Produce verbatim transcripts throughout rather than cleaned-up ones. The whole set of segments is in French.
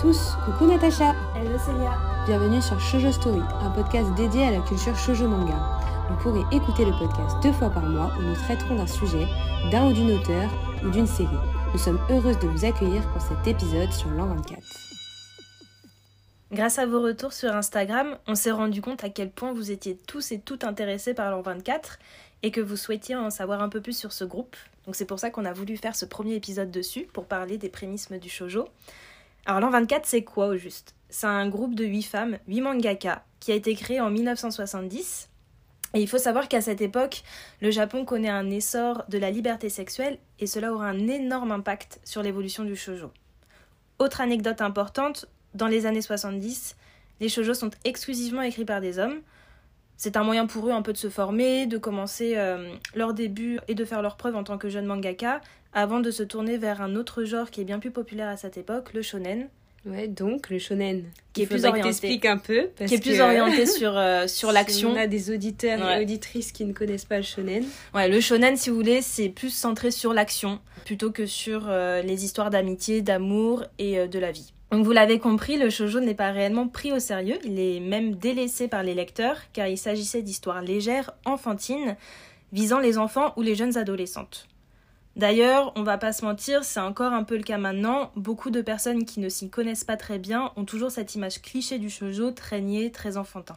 tous, coucou Natacha. Hello Célia. Bienvenue sur Shoujo Story, un podcast dédié à la culture shoujo manga. Vous pourrez écouter le podcast deux fois par mois où nous traiterons d'un sujet, d'un ou d'une auteure ou d'une série. Nous sommes heureuses de vous accueillir pour cet épisode sur l'an vingt-quatre. Grâce à vos retours sur Instagram, on s'est rendu compte à quel point vous étiez tous et toutes intéressés par l'an vingt-quatre et que vous souhaitiez en savoir un peu plus sur ce groupe. Donc c'est pour ça qu'on a voulu faire ce premier épisode dessus, pour parler des prémices du shoujo. Alors l'an vingt-quatre, c'est quoi au juste ? C'est un groupe de huit femmes, huit mangaka, qui a été créé en mille neuf cent soixante-dix. Et il faut savoir qu'à cette époque, le Japon connaît un essor de la liberté sexuelle et cela aura un énorme impact sur l'évolution du shoujo. Autre anecdote importante, dans les années soixante-dix, les shoujo sont exclusivement écrits par des hommes. C'est un moyen pour eux un peu de se former, de commencer euh, leur début et de faire leurs preuves en tant que jeunes mangaka, avant de se tourner vers un autre genre qui est bien plus populaire à cette époque, le shonen. Ouais, donc le shonen, qui est plus orienté. T'expliques un peu, parce qui est plus que... orienté sur euh, sur l'action. On a des auditeurs ouais. et auditrices qui ne connaissent pas le shonen. Ouais, le shonen, si vous voulez, c'est plus centré sur l'action plutôt que sur euh, les histoires d'amitié, d'amour et euh, de la vie. Donc vous l'avez compris, le shoujo n'est pas réellement pris au sérieux, il est même délaissé par les lecteurs car il s'agissait d'histoires légères, enfantines, visant les enfants ou les jeunes adolescentes. D'ailleurs, on va pas se mentir, c'est encore un peu le cas maintenant, beaucoup de personnes qui ne s'y connaissent pas très bien ont toujours cette image cliché du shoujo, très niais, très enfantin.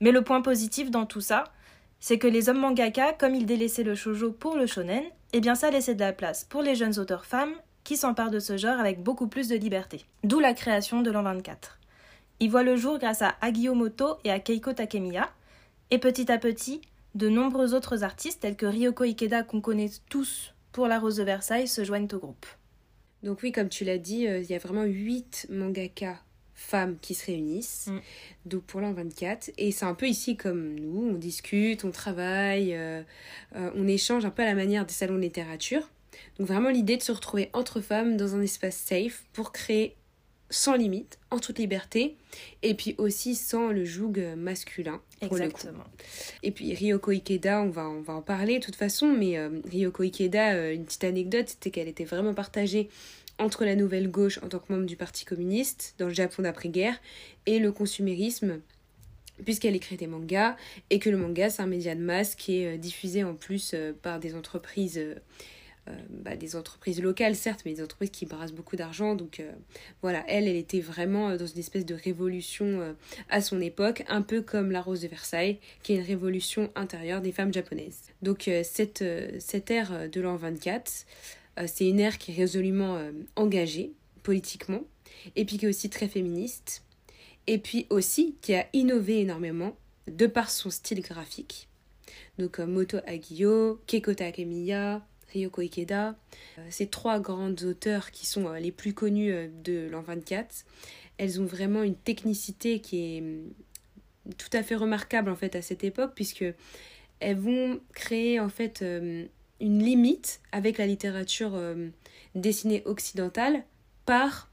Mais le point positif dans tout ça, c'est que les hommes mangaka, comme ils délaissaient le shoujo pour le shonen, eh bien ça laissait de la place pour les jeunes auteurs femmes, qui s'empare de ce genre avec beaucoup plus de liberté. D'où la création de l'an vingt-quatre. Il voit le jour grâce à Hagio Moto et à Keiko Takemiya, et petit à petit, de nombreux autres artistes tels que Ryoko Ikeda, qu'on connaît tous pour La Rose de Versailles, se joignent au groupe. Donc oui, comme tu l'as dit, il euh, y a vraiment huit mangaka femmes qui se réunissent, mm. donc pour l'an vingt-quatre, et c'est un peu ici comme nous, on discute, on travaille, euh, euh, on échange un peu à la manière des salons de littérature. Donc vraiment l'idée de se retrouver entre femmes dans un espace safe pour créer sans limite, en toute liberté, et puis aussi sans le joug masculin. Pour Exactement. Le coup. Et puis Ryoko Ikeda, on va, on va en parler de toute façon, mais euh, Ryoko Ikeda, euh, une petite anecdote, c'était qu'elle était vraiment partagée entre la nouvelle gauche en tant que membre du Parti communiste dans le Japon d'après-guerre et le consumérisme, puisqu'elle écrit des mangas, et que le manga c'est un média de masse qui est euh, diffusé en plus euh, par des entreprises... Euh, Bah, des entreprises locales, certes, mais des entreprises qui brassent beaucoup d'argent. Donc euh, voilà, elle, elle était vraiment dans une espèce de révolution euh, à son époque, un peu comme La Rose de Versailles, qui est une révolution intérieure des femmes japonaises. Donc euh, cette, euh, cette ère de l'an vingt-quatre, euh, c'est une ère qui est résolument euh, engagée politiquement, et puis qui est aussi très féministe, et puis aussi qui a innové énormément de par son style graphique. Donc euh, Moto Hagio, Keiko Takemiya, Ryoko Ikeda, euh, ces trois grandes auteurs qui sont euh, les plus connues euh, de l'an vingt-quatre, elles ont vraiment une technicité qui est euh, tout à fait remarquable en fait à cette époque, puisque elles vont créer en fait euh, une limite avec la littérature euh, dessinée occidentale par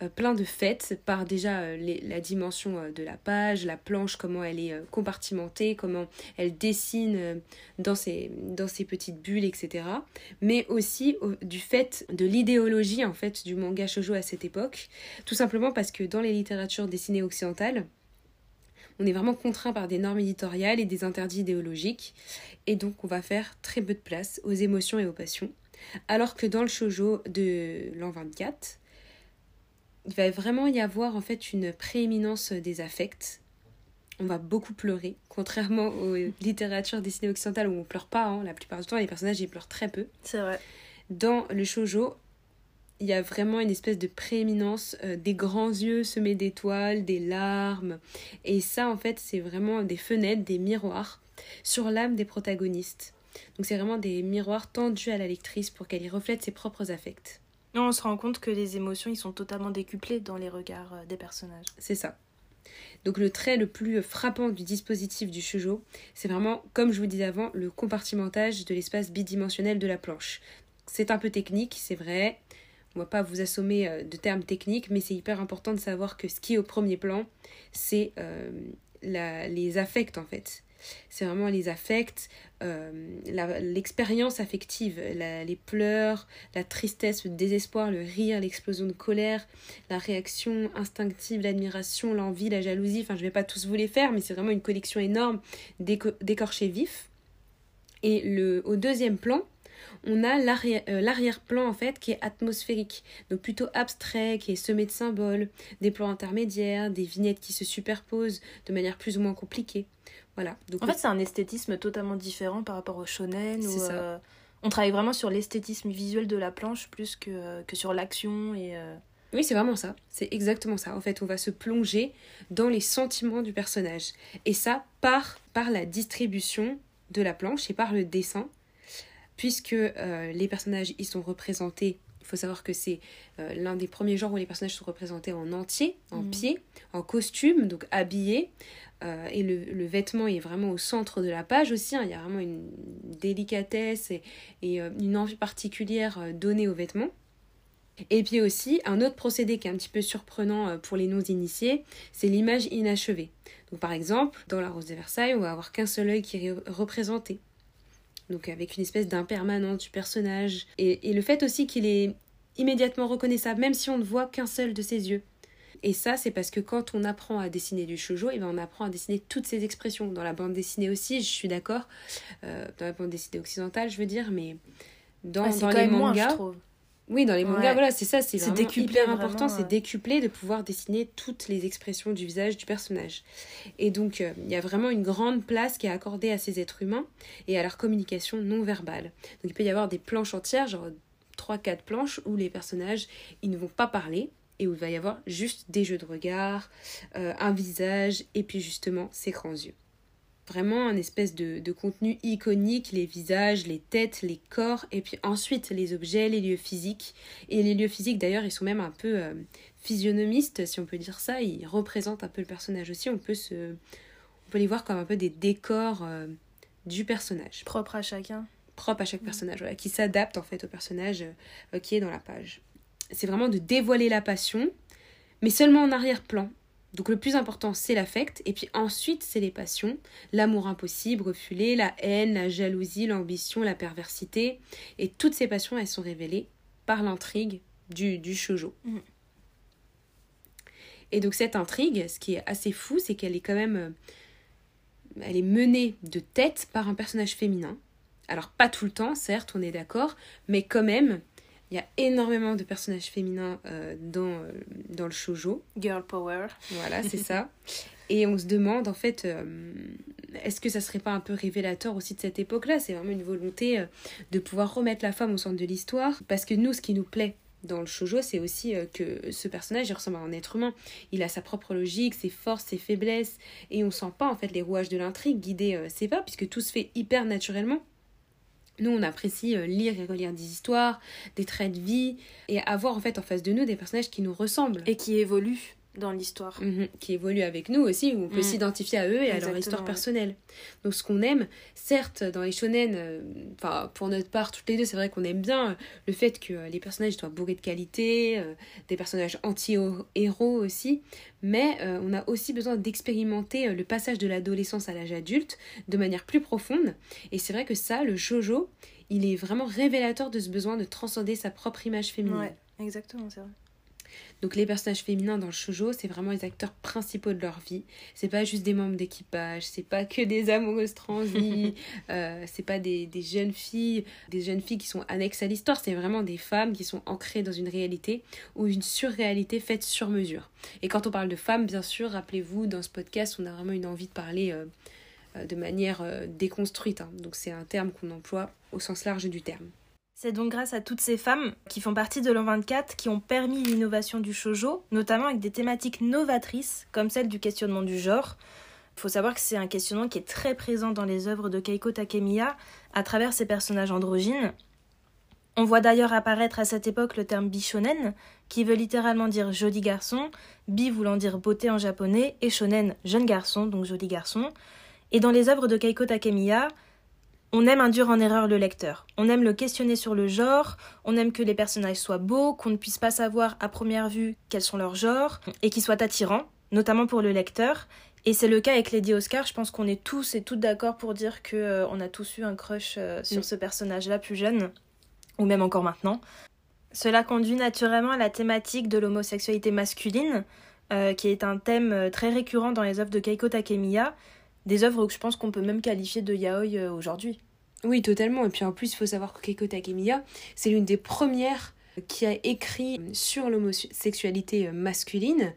euh, plein de faits, par déjà euh, les, la dimension euh, de la page, la planche, comment elle est euh, compartimentée, comment elle dessine euh, dans ses, dans ses petites bulles, et cetera. Mais aussi au, du fait de l'idéologie en fait, du manga shoujo à cette époque, tout simplement parce que dans les littératures dessinées occidentales, on est vraiment contraint par des normes éditoriales et des interdits idéologiques, et donc on va faire très peu de place aux émotions et aux passions, alors que dans le shoujo de l'an vingt-quatre, il va vraiment y avoir en fait une prééminence des affects. On va beaucoup pleurer, contrairement aux littératures dessinées occidentales où on ne pleure pas. Hein. La plupart du temps, les personnages, ils pleurent très peu. C'est vrai. Dans le shoujo, il y a vraiment une espèce de prééminence euh, des grands yeux semés d'étoiles, des larmes. Et ça, en fait, c'est vraiment des fenêtres, des miroirs sur l'âme des protagonistes. Donc c'est vraiment des miroirs tendus à la lectrice pour qu'elle y reflète ses propres affects. Non, on se rend compte que les émotions, ils sont totalement décuplées dans les regards des personnages. C'est ça. Donc le trait le plus frappant du dispositif du shoujo, c'est vraiment, comme je vous disais avant, le compartimentage de l'espace bidimensionnel de la planche. C'est un peu technique, c'est vrai. On ne va pas vous assommer de termes techniques, mais c'est hyper important de savoir que ce qui est au premier plan, c'est euh, la, les affects en fait. C'est vraiment les affects, euh, la, l'expérience affective, la, les pleurs, la tristesse, le désespoir, le rire, l'explosion de colère, la réaction instinctive, l'admiration, l'envie, la jalousie. Enfin, je ne vais pas tous vous les faire, mais c'est vraiment une collection énorme d'éco- d'écorchés vifs. Et le, au deuxième plan, on a l'arrière, euh, l'arrière-plan en fait qui est atmosphérique, donc plutôt abstrait, qui est semé de symboles, des plans intermédiaires, des vignettes qui se superposent de manière plus ou moins compliquée. Voilà. Donc, en fait, c'est un esthétisme totalement différent par rapport au shonen. C'est où, ça. Euh, on travaille vraiment sur l'esthétisme visuel de la planche plus que, euh, que sur l'action et... Euh... Oui, c'est vraiment ça. C'est exactement ça. En fait, on va se plonger dans les sentiments du personnage. Et ça, par, par la distribution de la planche et par le dessin. Puisque euh, les personnages y sont représentés, il faut savoir que c'est euh, l'un des premiers genres où les personnages sont représentés en entier, en mmh. pied, en costume, donc habillés. Euh, et le, le vêtement est vraiment au centre de la page aussi. Hein, il y a vraiment une délicatesse et, et euh, une envie particulière euh, donnée aux vêtements. Et puis aussi, un autre procédé qui est un petit peu surprenant pour les non-initiés, c'est l'image inachevée. Donc par exemple, dans La Rose de Versailles, on va avoir qu'un seul œil qui est représenté. Donc avec une espèce d'impermanence du personnage. Et, et le fait aussi qu'il est immédiatement reconnaissable, même si on ne voit qu'un seul de ses yeux. Et ça, c'est parce que quand on apprend à dessiner du shoujo, eh ben on apprend à dessiner toutes ces expressions. Dans la bande dessinée aussi, je suis d'accord. Euh, dans la bande dessinée occidentale, je veux dire, mais dans, ah, dans les mangas... Moins, je trouve. Oui, dans les mangas, ouais. Voilà, c'est ça, c'est, c'est vraiment décuplé, hyper important, vraiment, ouais. C'est décuplé de pouvoir dessiner toutes les expressions du visage du personnage. Et donc, il euh, y a vraiment une grande place qui est accordée à ces êtres humains et à leur communication non verbale. Donc, il peut y avoir des planches entières, genre trois quatre planches, où les personnages, ils ne vont pas parler et où il va y avoir juste des jeux de regard, euh, un visage et puis justement ces grands yeux. Vraiment un espèce de, de contenu iconique, les visages, les têtes, les corps, et puis ensuite les objets, les lieux physiques. Et les lieux physiques, d'ailleurs, ils sont même un peu euh, physionomistes, si on peut dire ça. Ils représentent un peu le personnage aussi. On peut, se, on peut les voir comme un peu des décors euh, du personnage. Propre à chacun. Propre à chaque personnage, voilà, qui s'adapte en fait au personnage euh, qui est dans la page. C'est vraiment de dévoiler la passion, mais seulement en arrière-plan. Donc le plus important, c'est l'affect, et puis ensuite, c'est les passions, l'amour impossible, refoulé, la haine, la jalousie, l'ambition, la perversité. Et toutes ces passions, elles sont révélées par l'intrigue du, du shoujo. Mmh. Et donc cette intrigue, ce qui est assez fou, c'est qu'elle est quand même... Elle est menée de tête par un personnage féminin. Alors pas tout le temps, certes, on est d'accord, mais quand même... Il y a énormément de personnages féminins euh, dans, euh, dans le shoujo. Girl power. Voilà, c'est ça. Et on se demande, en fait, euh, est-ce que ça serait pas un peu révélateur aussi de cette époque-là ? C'est vraiment une volonté euh, de pouvoir remettre la femme au centre de l'histoire. Parce que nous, ce qui nous plaît dans le shoujo, c'est aussi euh, que ce personnage, il ressemble à un être humain. Il a sa propre logique, ses forces, ses faiblesses. Et on sent pas, en fait, les rouages de l'intrigue guider euh, ses pas, puisque tout se fait hyper naturellement. Nous, on apprécie lire et relire des histoires, des traits de vie, et avoir en fait en face de nous des personnages qui nous ressemblent. Et qui évoluent dans l'histoire. Mm-hmm. Qui évoluent avec nous aussi, où on peut mm. s'identifier à eux et exactement, à leur histoire personnelle. Ouais. Donc ce qu'on aime, certes, dans les shonen, euh, pour notre part, toutes les deux, c'est vrai qu'on aime bien le fait que euh, les personnages soient bourrés de qualité, euh, des personnages anti-héros aussi, mais euh, on a aussi besoin d'expérimenter euh, le passage de l'adolescence à l'âge adulte de manière plus profonde. Et c'est vrai que ça, le shoujo, il est vraiment révélateur de ce besoin de transcender sa propre image féminine. Ouais, exactement, c'est vrai. Donc les personnages féminins dans le shoujo, c'est vraiment les acteurs principaux de leur vie. C'est pas juste des membres d'équipage, c'est pas que des amoureuses transies, euh, c'est pas des, des jeunes filles, des jeunes filles qui sont annexes à l'histoire, c'est vraiment des femmes qui sont ancrées dans une réalité ou une surréalité faite sur mesure. Et quand on parle de femmes, bien sûr, rappelez-vous, dans ce podcast, on a vraiment une envie de parler euh, euh, de manière euh, déconstruite. Hein. Donc c'est un terme qu'on emploie au sens large du terme. C'est donc grâce à toutes ces femmes qui font partie de l'an vingt-quatre qui ont permis l'innovation du shoujo, notamment avec des thématiques novatrices comme celle du questionnement du genre. Il faut savoir que c'est un questionnement qui est très présent dans les œuvres de Keiko Takemiya à travers ses personnages androgynes. On voit d'ailleurs apparaître à cette époque le terme bishonen, qui veut littéralement dire joli garçon, bi voulant dire beauté en japonais, et shonen jeune garçon, donc joli garçon. Et dans les œuvres de Keiko Takemiya, on aime induire en erreur le lecteur, on aime le questionner sur le genre, on aime que les personnages soient beaux, qu'on ne puisse pas savoir à première vue quels sont leurs genres, et qu'ils soient attirants, notamment pour le lecteur, Et c'est le cas avec Lady Oscar, je pense qu'on est tous et toutes d'accord pour dire qu'on euh, a tous eu un crush euh, sur mm. ce personnage-là plus jeune, ou même encore maintenant. Cela conduit naturellement à la thématique de l'homosexualité masculine, euh, qui est un thème très récurrent dans les œuvres de Keiko Takemiya, des œuvres que je pense qu'on peut même qualifier de yaoi euh, aujourd'hui. Oui, totalement. Et puis en plus, il faut savoir que Keiko Takemiya, c'est l'une des premières qui a écrit sur l'homosexualité masculine.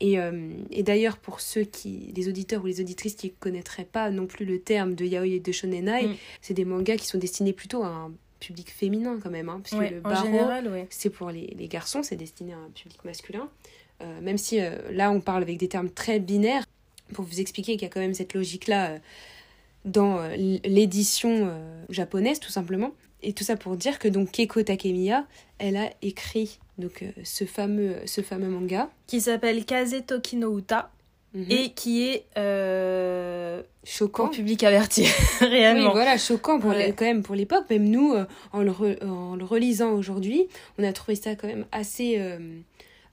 Et, euh, et d'ailleurs, pour ceux qui, les auditeurs ou les auditrices qui ne connaîtraient pas non plus le terme de yaoi et de shonenai, mm. c'est des mangas qui sont destinés plutôt à un public féminin quand même, hein, parce ouais, que le barreau, général, ouais. c'est pour les, les garçons, c'est destiné à un public masculin. Euh, même si euh, là, on parle avec des termes très binaires, pour vous expliquer qu'il y a quand même cette logique-là euh, dans euh, l'édition euh, japonaise, tout simplement. Et tout ça pour dire que donc, Keiko Takemiya, elle a écrit... Donc euh, ce, fameux, ce fameux manga. Qui s'appelle Kaze Toki no Uta mm-hmm. et qui est euh... choquant. Pour public averti, réellement. Oui, voilà, choquant pour ouais. la, quand même pour l'époque. Même nous, euh, en, le re, en le relisant aujourd'hui, on a trouvé ça quand même assez, euh,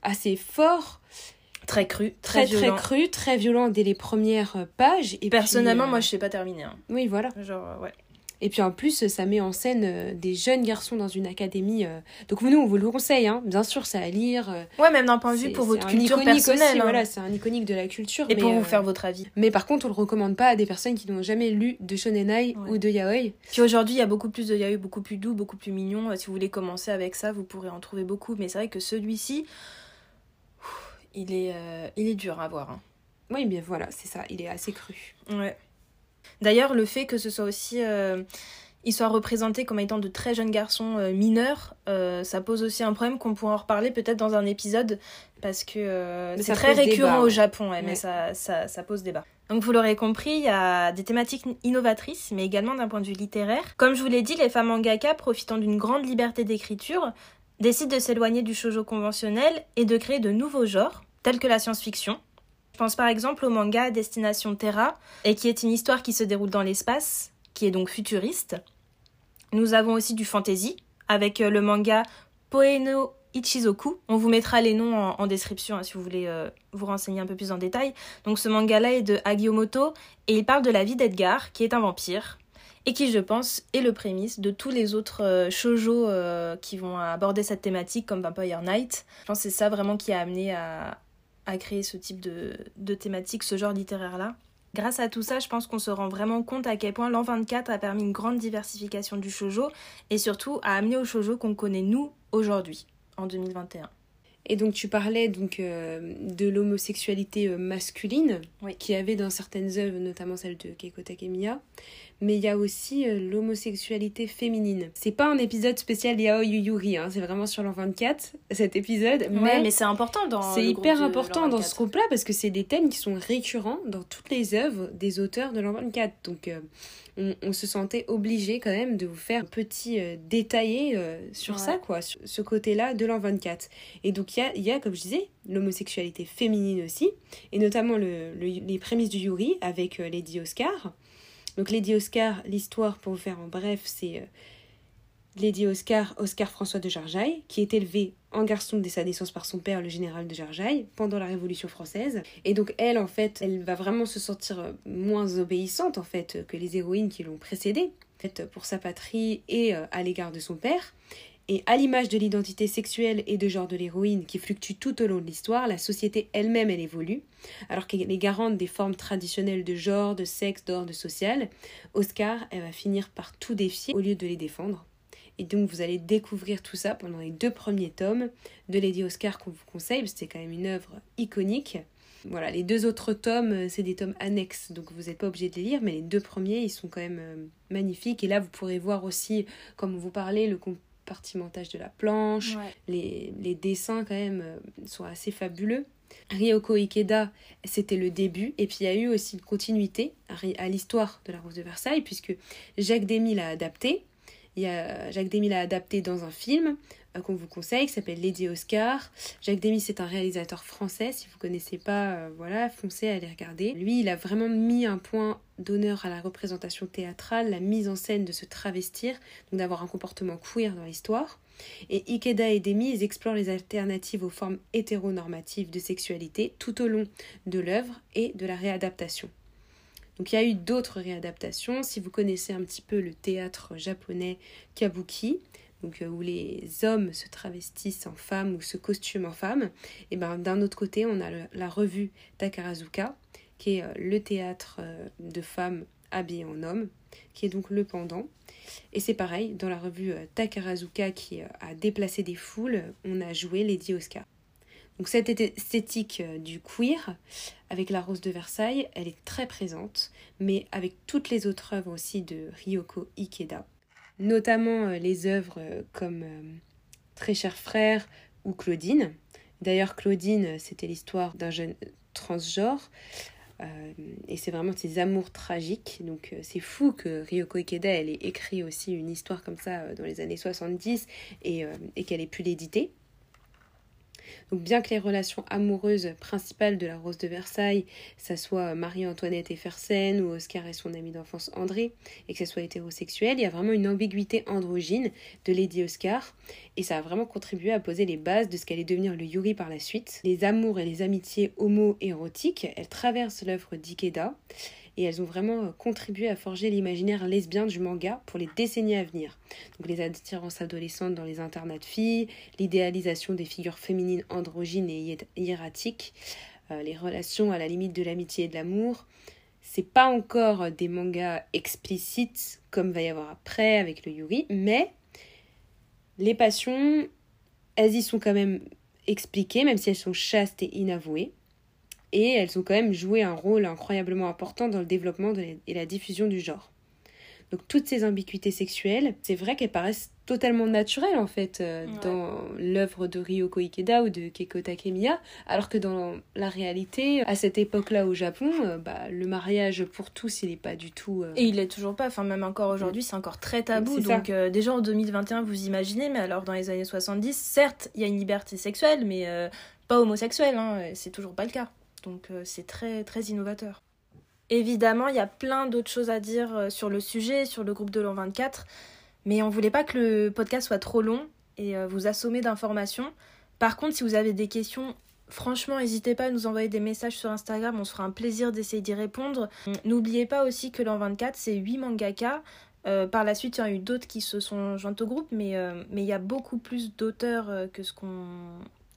assez fort. Très cru. Très, très, très cru, très violent dès les premières pages. Et personnellement, puis, euh... moi, je ne sais pas terminer. Hein. Oui, voilà. Genre, euh, ouais. Et puis en plus, ça met en scène des jeunes garçons dans une académie. Donc nous, on vous le conseille, hein. Bien sûr, c'est à lire. Ouais, même d'un point de vue pour votre culture personnelle. Aussi, hein. Voilà, c'est un iconique de la culture. Et mais pour euh... vous faire votre avis. Mais par contre, on le recommande pas à des personnes qui n'ont jamais lu de shonenai ouais. ou de yaoi. Puis aujourd'hui, il y a beaucoup plus de yaoi, beaucoup plus doux, beaucoup plus mignon. Si vous voulez commencer avec ça, vous pourrez en trouver beaucoup. Mais c'est vrai que celui-ci, il est, euh... il est dur à voir. Hein. Oui, bien voilà, c'est ça. Il est assez cru. Ouais. D'ailleurs, le fait que ce soit aussi, euh, il soit représenté comme étant de très jeunes garçons euh, mineurs, euh, ça pose aussi un problème qu'on pourra en reparler peut-être dans un épisode, parce que euh, c'est très récurrent débat, au Japon, ouais, ouais. mais ça, ça, ça pose débat. Donc vous l'aurez compris, il y a des thématiques innovatrices, mais également d'un point de vue littéraire. Comme je vous l'ai dit, les femmes mangaka, profitant d'une grande liberté d'écriture, décident de s'éloigner du shoujo conventionnel et de créer de nouveaux genres, tels que la science-fiction. Je pense par exemple au manga Destination Terra, et qui est une histoire qui se déroule dans l'espace, qui est donc futuriste. Nous avons aussi du fantasy, avec le manga Poe no Ichizoku. On vous mettra les noms en, en description hein, si vous voulez euh, vous renseigner un peu plus en détail. Donc ce manga-là est de Hagiomoto, et il parle de la vie d'Edgar, qui est un vampire, et qui, je pense, est le prémisse de tous les autres euh, shoujo euh, qui vont aborder cette thématique, comme Vampire Knight. Je pense que c'est ça vraiment qui a amené à... à créer ce type de, de thématique, ce genre littéraire-là. Grâce à tout ça, je pense qu'on se rend vraiment compte à quel point l'an vingt-quatre a permis une grande diversification du shoujo et surtout a amené au shoujo qu'on connaît nous aujourd'hui, en deux mille vingt et un. Et donc tu parlais donc, euh, de l'homosexualité masculine oui. qu'il y avait dans certaines œuvres, notamment celle de Keiko Takemiya, mais il y a aussi euh, l'homosexualité féminine. C'est pas un épisode spécial yaoi yuri, hein, c'est vraiment sur l'an vingt-quatre cet épisode. Ouais, mais, mais c'est important dans c'est le hyper important dans ce groupe-là parce que c'est des thèmes qui sont récurrents dans toutes les œuvres des auteurs de l'an vingt-quatre. Donc euh, on, on se sentait obligé quand même de vous faire un petit euh, détaillé euh, sur ouais. ça quoi, sur ce côté-là de l'an vingt-quatre. Et donc Il y, a, il y a, comme je disais, l'homosexualité féminine aussi, et notamment le, le, les prémices du Yuri avec euh, Lady Oscar. Donc Lady Oscar, l'histoire, pour vous faire en bref, c'est euh, Lady Oscar, Oscar François de Jarjaille, qui est élevé en garçon dès sa naissance par son père, le général de Jarjaille, pendant la Révolution française. Et donc elle, en fait, elle va vraiment se sentir moins obéissante, en fait, que les héroïnes qui l'ont précédée, en fait, pour sa patrie et euh, à l'égard de son père. Et à l'image de l'identité sexuelle et de genre de l'héroïne qui fluctue tout au long de l'histoire, la société elle-même, elle évolue. Alors qu'elle est garante des formes traditionnelles de genre, de sexe, d'ordre social, Oscar, elle va finir par tout défier au lieu de les défendre. Et donc vous allez découvrir tout ça pendant les deux premiers tomes de Lady Oscar qu'on vous conseille, parce que c'est quand même une œuvre iconique. Voilà, les deux autres tomes, c'est des tomes annexes, donc vous n'êtes pas obligé de les lire, mais les deux premiers, ils sont quand même euh, magnifiques. Et là, vous pourrez voir aussi, comme vous parlez, le comp- Partimentage de la planche, ouais. les, les dessins quand même euh, sont assez fabuleux. Ryoko Ikeda, c'était le début, et puis il y a eu aussi une continuité à, à l'histoire de la Rose de Versailles, puisque Jacques Demy l'a adapté, il y a, Jacques Demy l'a adapté dans un film, qu'on vous conseille, qui s'appelle Lady Oscar. Jacques Demy, c'est un réalisateur français. Si vous ne connaissez pas, euh, voilà, foncez, allez regarder. Lui, il a vraiment mis un point d'honneur à la représentation théâtrale, la mise en scène de se travestir, donc d'avoir un comportement queer dans l'histoire. Et Ikeda et Demy, ils explorent les alternatives aux formes hétéronormatives de sexualité tout au long de l'œuvre et de la réadaptation. Donc il y a eu d'autres réadaptations. Si vous connaissez un petit peu le théâtre japonais kabuki, donc euh, où les hommes se travestissent en femmes ou se costument en femmes, et ben d'un autre côté, on a le, la revue Takarazuka, qui est euh, le théâtre euh, de femmes habillées en hommes, qui est donc le pendant. Et c'est pareil, dans la revue euh, Takarazuka, qui euh, a déplacé des foules, on a joué Lady Oscar. Donc cette esthétique du queer, avec La Rose de Versailles, elle est très présente, mais avec toutes les autres œuvres aussi de Ryoko Ikeda, notamment les œuvres comme Très cher frère ou Claudine. D'ailleurs, Claudine, c'était l'histoire d'un jeune transgenre, euh, et c'est vraiment ses amours tragiques. Donc c'est fou que Ryoko Ikeda, elle ait écrit aussi une histoire comme ça dans les années soixante-dix et, euh, et qu'elle ait pu l'éditer. Donc bien que les relations amoureuses principales de La Rose de Versailles, ça soit Marie-Antoinette et Fersen ou Oscar et son ami d'enfance André, et que ça soit hétérosexuel, il y a vraiment une ambiguïté androgyne de Lady Oscar, et ça a vraiment contribué à poser les bases de ce qu'allait devenir le yuri par la suite. Les amours et les amitiés homo-érotiques, elles traversent l'œuvre d'Ikeda, et elles ont vraiment contribué à forger l'imaginaire lesbien du manga pour les décennies à venir. Donc les attirances adolescentes dans les internats de filles, l'idéalisation des figures féminines androgynes et hiératiques, euh, les relations à la limite de l'amitié et de l'amour. C'est pas encore des mangas explicites comme va y avoir après avec le yuri, mais les passions, elles y sont quand même expliquées, même si elles sont chastes et inavouées. Et elles ont quand même joué un rôle incroyablement important dans le développement de la, et la diffusion du genre. Donc toutes ces ambiguïtés sexuelles, c'est vrai qu'elles paraissent totalement naturelles en fait euh, ouais. dans l'œuvre de Ryoko Ikeda ou de Keiko Takemiya, alors que dans la réalité, à cette époque-là au Japon, euh, bah, le mariage pour tous, il n'est pas du tout... Euh... Et il l'est toujours pas, enfin même encore aujourd'hui, c'est encore très tabou. Donc euh, déjà en deux mille vingt et un, vous imaginez, mais alors dans les années soixante-dix, certes, il y a une liberté sexuelle, mais euh, pas homosexuelle, hein, c'est toujours pas le cas. Donc euh, c'est très, très innovateur. Évidemment, il y a plein d'autres choses à dire euh, sur le sujet, sur le groupe de l'an vingt-quatre, mais on ne voulait pas que le podcast soit trop long et euh, vous assommer d'informations. Par contre, si vous avez des questions, franchement, n'hésitez pas à nous envoyer des messages sur Instagram, on se fera un plaisir d'essayer d'y répondre. N'oubliez pas aussi que l'an vingt-quatre, c'est huit mangaka. Euh, par la suite, il y en a eu d'autres qui se sont joints au groupe, mais euh, mais il y a beaucoup plus d'auteurs euh, que ce qu'on...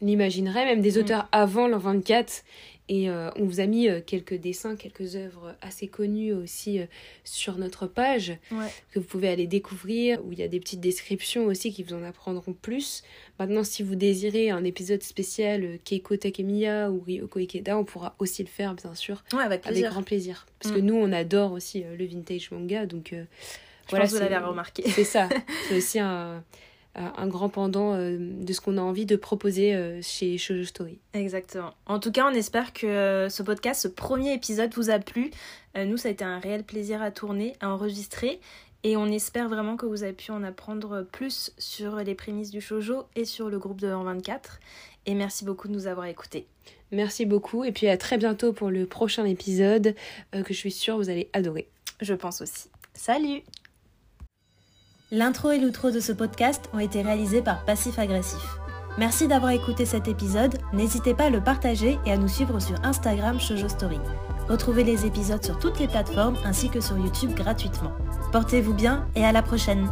l'imaginerait, même des auteurs mmh. avant l'an vingt-quatre. Et euh, on vous a mis euh, quelques dessins, quelques œuvres assez connues aussi euh, sur notre page, ouais. que vous pouvez aller découvrir, où il y a des petites descriptions aussi qui vous en apprendront plus. Maintenant, si vous désirez un épisode spécial euh, Keiko Takemiya ou Ryoko Ikeda, on pourra aussi le faire, bien sûr, ouais, avec, avec grand plaisir. Parce mmh. que nous, on adore aussi euh, le vintage manga, donc euh, je voilà, pense que vous l'avez remarqué. C'est ça, c'est aussi un... un grand pendant euh, de ce qu'on a envie de proposer euh, chez Shoujo Story. Exactement. En tout cas, on espère que euh, ce podcast, ce premier épisode vous a plu. Euh, nous, ça a été un réel plaisir à tourner, à enregistrer. Et on espère vraiment que vous avez pu en apprendre plus sur les prémices du shoujo et sur le groupe de vingt-quatre. Et merci beaucoup de nous avoir écoutés. Merci beaucoup. Et puis à très bientôt pour le prochain épisode euh, que je suis sûre vous allez adorer. Je pense aussi. Salut! L'intro et l'outro de ce podcast ont été réalisés par Passif Agressif. Merci d'avoir écouté cet épisode, n'hésitez pas à le partager et à nous suivre sur Instagram Shoujo Story. Retrouvez les épisodes sur toutes les plateformes ainsi que sur YouTube gratuitement. Portez-vous bien et à la prochaine!